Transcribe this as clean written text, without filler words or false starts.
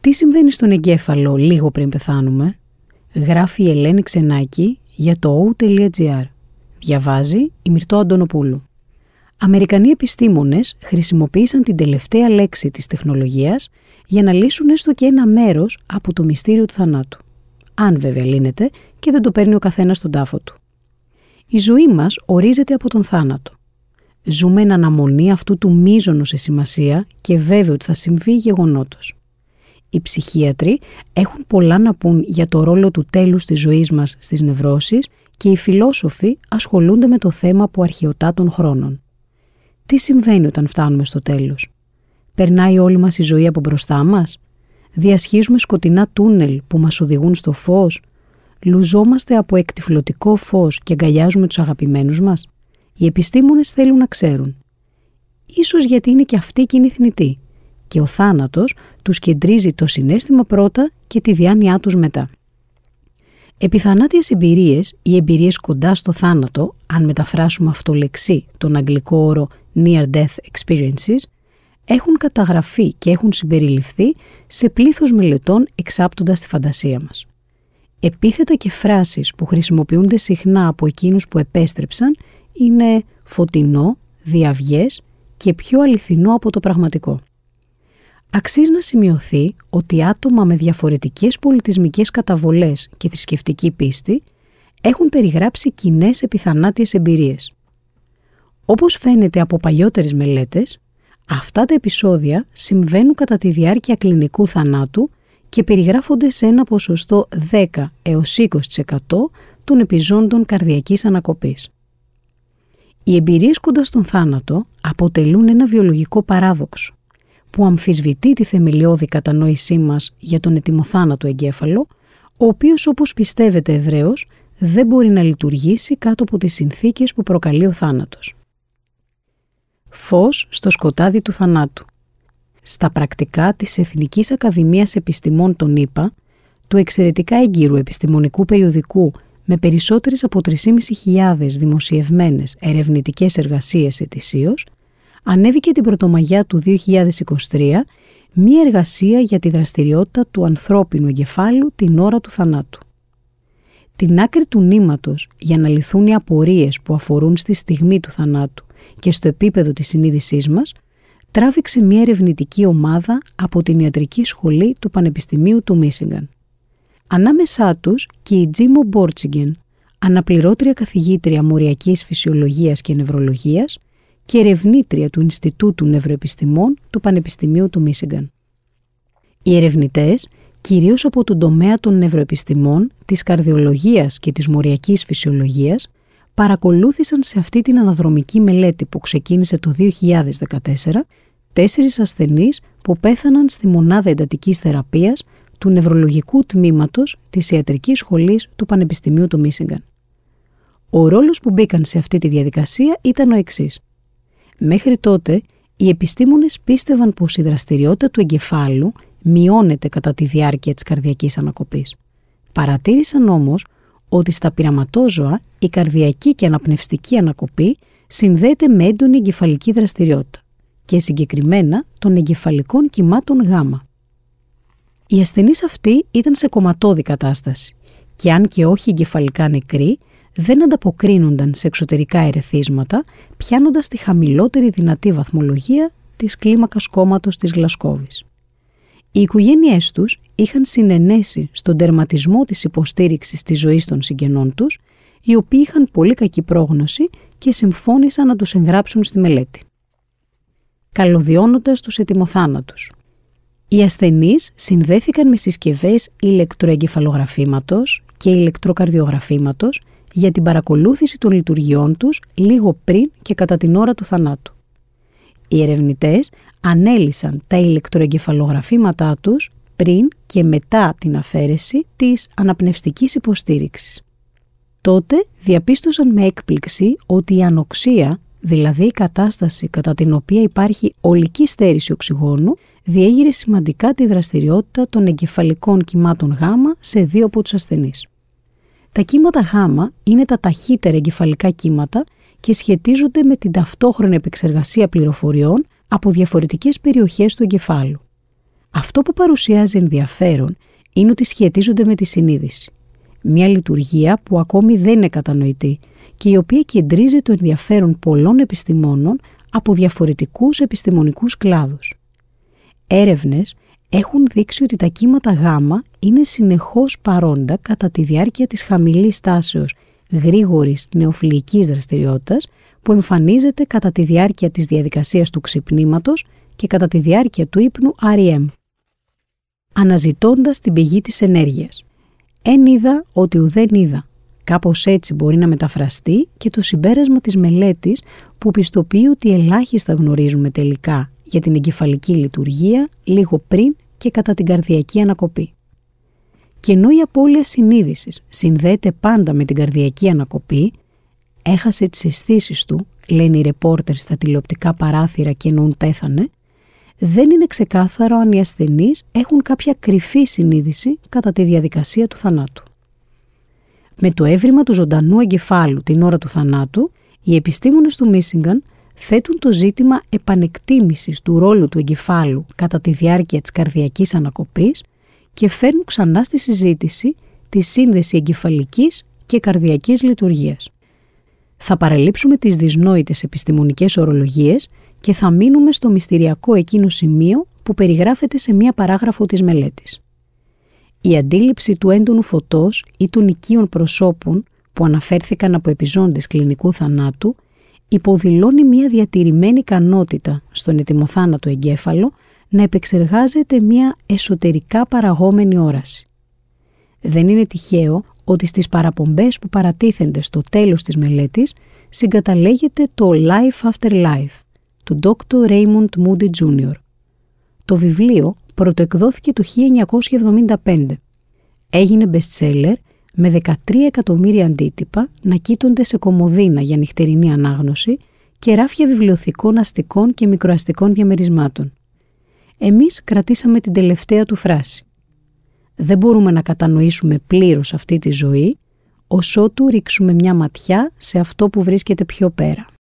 Τι συμβαίνει στον εγκέφαλο λίγο πριν πεθάνουμε, γράφει η Ελένη Ξενάκη για το OU.gr. Διαβάζει η Μυρτώ Αντωνοπούλου. Αμερικανοί επιστήμονες χρησιμοποίησαν την τελευταία λέξη της τεχνολογίας για να λύσουν έστω και ένα μέρος από το μυστήριο του θανάτου. Αν βέβαια λύνεται και δεν το παίρνει ο καθένας στον τάφο του. Η ζωή μας ορίζεται από τον θάνατο. Ζούμε εν αναμονή αυτού του μείζωνος σε σημασία και βέβαιο ότι θα συμβεί γεγονότος. Οι ψυχίατροι έχουν πολλά να πούν για το ρόλο του τέλους της ζωής μας στις νευρώσεις και οι φιλόσοφοι ασχολούνται με το θέμα από αρχαιοτά των χρόνων. Τι συμβαίνει όταν φτάνουμε στο τέλος? Περνάει όλη μας η ζωή από μπροστά μας? Διασχίζουμε σκοτεινά τούνελ που μας οδηγούν στο φως? Λουζόμαστε από εκτυφλωτικό φως και αγκαλιάζουμε τους αγαπημένους μας? Οι επιστήμονες θέλουν να ξέρουν. Ίσως γιατί είναι και αυτοί κινηθνητοί και ο θάνατος τους κεντρίζει το συναίσθημα πρώτα και τη διάνοιά τους μετά. Επιθανάτιες εμπειρίες ή εμπειρίες κοντά στο θάνατο, αν μεταφράσουμε αυτολεξί τον αγγλικό όρο Near-Death Experiences, έχουν καταγραφεί και έχουν συμπεριληφθεί σε πλήθος μελετών εξάπτοντας τη φαντασία μας. Επίθετα και φράσεις που χρησιμοποιούνται συχνά από εκείνους που επέστρεψαν είναι φωτεινό, διαυγές και πιο αληθινό από το πραγματικό. Αξίζει να σημειωθεί ότι άτομα με διαφορετικές πολιτισμικές καταβολές και θρησκευτική πίστη έχουν περιγράψει κοινές επιθανάτιες εμπειρίες. Όπως φαίνεται από παλιότερες μελέτες, αυτά τα επεισόδια συμβαίνουν κατά τη διάρκεια κλινικού θανάτου και περιγράφονται σε ένα ποσοστό 10 έως 20% των επιζώντων καρδιακής ανακοπής. Οι εμπειρίες κοντά στον θάνατο αποτελούν ένα βιολογικό παράδοξο που αμφισβητεί τη θεμελιώδη κατανόησή μας για τον ετοιμοθάνατο εγκέφαλο, ο οποίος, όπως πιστεύεται ευρέως, δεν μπορεί να λειτουργήσει κάτω από τις συνθήκες που προκαλεί ο θάνατος. Φως στο σκοτάδι του θανάτου. Στα πρακτικά της Εθνικής Ακαδημίας Επιστημών των ΗΠΑ, του εξαιρετικά εγκύρου επιστημονικού περιοδικού με περισσότερες από 3.500 δημοσιευμένες ερευνητικές εργασίες ετησίως, ανέβηκε την Πρωτομαγιά του 2023 μία εργασία για τη δραστηριότητα του ανθρώπινου εγκεφάλου την ώρα του θανάτου. Την άκρη του νήματος για να λυθούν οι απορίες που αφορούν στη στιγμή του θανάτου και στο επίπεδο της συνείδησής μας, τράβηξε μία ερευνητική ομάδα από την Ιατρική Σχολή του Πανεπιστημίου του Μίσιγκαν. Ανάμεσά τους και η Τζίμο Μπόρτσιγγεν, αναπληρώτρια καθηγήτρια μοριακής φυσιολογίας και νευρολογίας και ερευνήτρια του Ινστιτούτου Νευροεπιστημών του Πανεπιστημίου του Μίσιγκαν. Οι ερευνητές, κυρίως από τον τομέα των νευροεπιστημών, της καρδιολογίας και της μοριακής φυσιολογίας, παρακολούθησαν σε αυτή την αναδρομική μελέτη που ξεκίνησε το 2014 4 ασθενείς που πέθαναν στη μονάδα εντατικής θεραπείας του νευρολογικού τμήματος της Ιατρικής Σχολής του Πανεπιστημίου του Μίσιγκαν. Ο ρόλος που μπήκαν σε αυτή τη διαδικασία ήταν ο εξής. Μέχρι τότε, οι επιστήμονες πίστευαν πως η δραστηριότητα του εγκεφάλου μειώνεται κατά τη διάρκεια της καρδιακής ανακοπής. Παρατήρησαν όμως ότι στα πειραματόζωα η καρδιακή και αναπνευστική ανακοπή συνδέεται με έντονη εγκεφαλική δραστηριότητα και συγκεκριμένα των εγκεφαλικών κυμάτων γ. Οι ασθενείς αυτοί ήταν σε κομματώδη κατάσταση και αν και όχι εγκεφαλικά νεκροί, δεν ανταποκρίνονταν σε εξωτερικά ερεθίσματα, πιάνοντας τη χαμηλότερη δυνατή βαθμολογία της κλίμακας κόμματος της Γλασκόβης. Οι οικογένειές τους είχαν συνενέσει στον τερματισμό της υποστήριξης της ζωής των συγγενών τους, οι οποίοι είχαν πολύ κακή πρόγνωση και συμφώνησαν να τους εγγράψουν στη μελέτη. Καλωδιώνοντας τους ετοιμοθάνατους. Οι ασθενείς συνδέθηκαν με συσκευές ηλεκτροεγκεφαλογραφήματος και ηλεκτροκαρδιογραφήματος για την παρακολούθηση των λειτουργιών τους λίγο πριν και κατά την ώρα του θανάτου. Οι ερευνητές ανέλυσαν τα ηλεκτροεγκεφαλογραφήματά τους πριν και μετά την αφαίρεση της αναπνευστικής υποστήριξης. Τότε διαπίστωσαν με έκπληξη ότι η ανοξία, δηλαδή η κατάσταση κατά την οποία υπάρχει ολική στέρηση οξυγόνου, διέγειρε σημαντικά τη δραστηριότητα των εγκεφαλικών κυμάτων γ σε 2 από τους ασθενείς. Τα κύματα Γ είναι τα ταχύτερα εγκεφαλικά κύματα και σχετίζονται με την ταυτόχρονη επεξεργασία πληροφοριών από διαφορετικές περιοχές του εγκεφάλου. Αυτό που παρουσιάζει ενδιαφέρον είναι ότι σχετίζονται με τη συνείδηση. Μια λειτουργία που ακόμη δεν είναι κατανοητή και η οποία κεντρίζει το ενδιαφέρον πολλών επιστημόνων από διαφορετικούς επιστημονικούς κλάδους. Έρευνες έχουν δείξει ότι τα κύματα γάμα είναι συνεχώς παρόντα κατά τη διάρκεια της χαμηλής τάσεως γρήγορης νεοφυλικής δραστηριότητας που εμφανίζεται κατά τη διάρκεια της διαδικασίας του ξυπνήματος και κατά τη διάρκεια του ύπνου REM, αναζητώντας την πηγή της ενέργειας. «Εν είδα ότι ουδέν είδα». Κάπως έτσι μπορεί να μεταφραστεί και το συμπέρασμα της μελέτης που πιστοποιεί ότι ελάχιστα γνωρίζουμε τελικά για την εγκεφαλική λειτουργία λίγο πριν και κατά την καρδιακή ανακοπή. Και ενώ η απώλεια συνείδησης συνδέεται πάντα με την καρδιακή ανακοπή, έχασε τις αισθήσεις του, λένε οι ρεπόρτερ στα τηλεοπτικά παράθυρα και εννοούν πέθανε, δεν είναι ξεκάθαρο αν οι ασθενείς έχουν κάποια κρυφή συνείδηση κατά τη διαδικασία του θανάτου. Με το έβριμα του ζωντανού εγκεφάλου την ώρα του θανάτου, οι επιστήμονες του Μίσιγκαν θέτουν το ζήτημα επανεκτίμησης του ρόλου του εγκεφάλου κατά τη διάρκεια της καρδιακής ανακοπής και φέρνουν ξανά στη συζήτηση τη σύνδεση εγκεφαλικής και καρδιακής λειτουργίας. Θα παραλείψουμε τις δυσνόητες επιστημονικές ορολογίες και θα μείνουμε στο μυστηριακό εκείνο σημείο που περιγράφεται σε μία παράγραφο της μελέτης. Η αντίληψη του έντονου φωτός ή των οικείων προσώπων που αναφέρθηκαν από επιζώντες κλινικού θανάτου υποδηλώνει μία διατηρημένη ικανότητα στον ετοιμοθάνατο εγκέφαλο να επεξεργάζεται μία εσωτερικά παραγόμενη όραση. Δεν είναι τυχαίο ότι στις παραπομπές που παρατίθενται στο τέλος της μελέτης συγκαταλέγεται το Life After Life του Dr. Raymond Moody Jr. Το βιβλίο πρωτοεκδόθηκε το 1975. Έγινε bestseller με 13 εκατομμύρια αντίτυπα να κοίτονται σε κομμωδίνα για νυχτερινή ανάγνωση και ράφια βιβλιοθηκών αστικών και μικροαστικών διαμερισμάτων. Εμείς κρατήσαμε την τελευταία του φράση. Δεν μπορούμε να κατανοήσουμε πλήρως αυτή τη ζωή, ωσότου ρίξουμε μια ματιά σε αυτό που βρίσκεται πιο πέρα.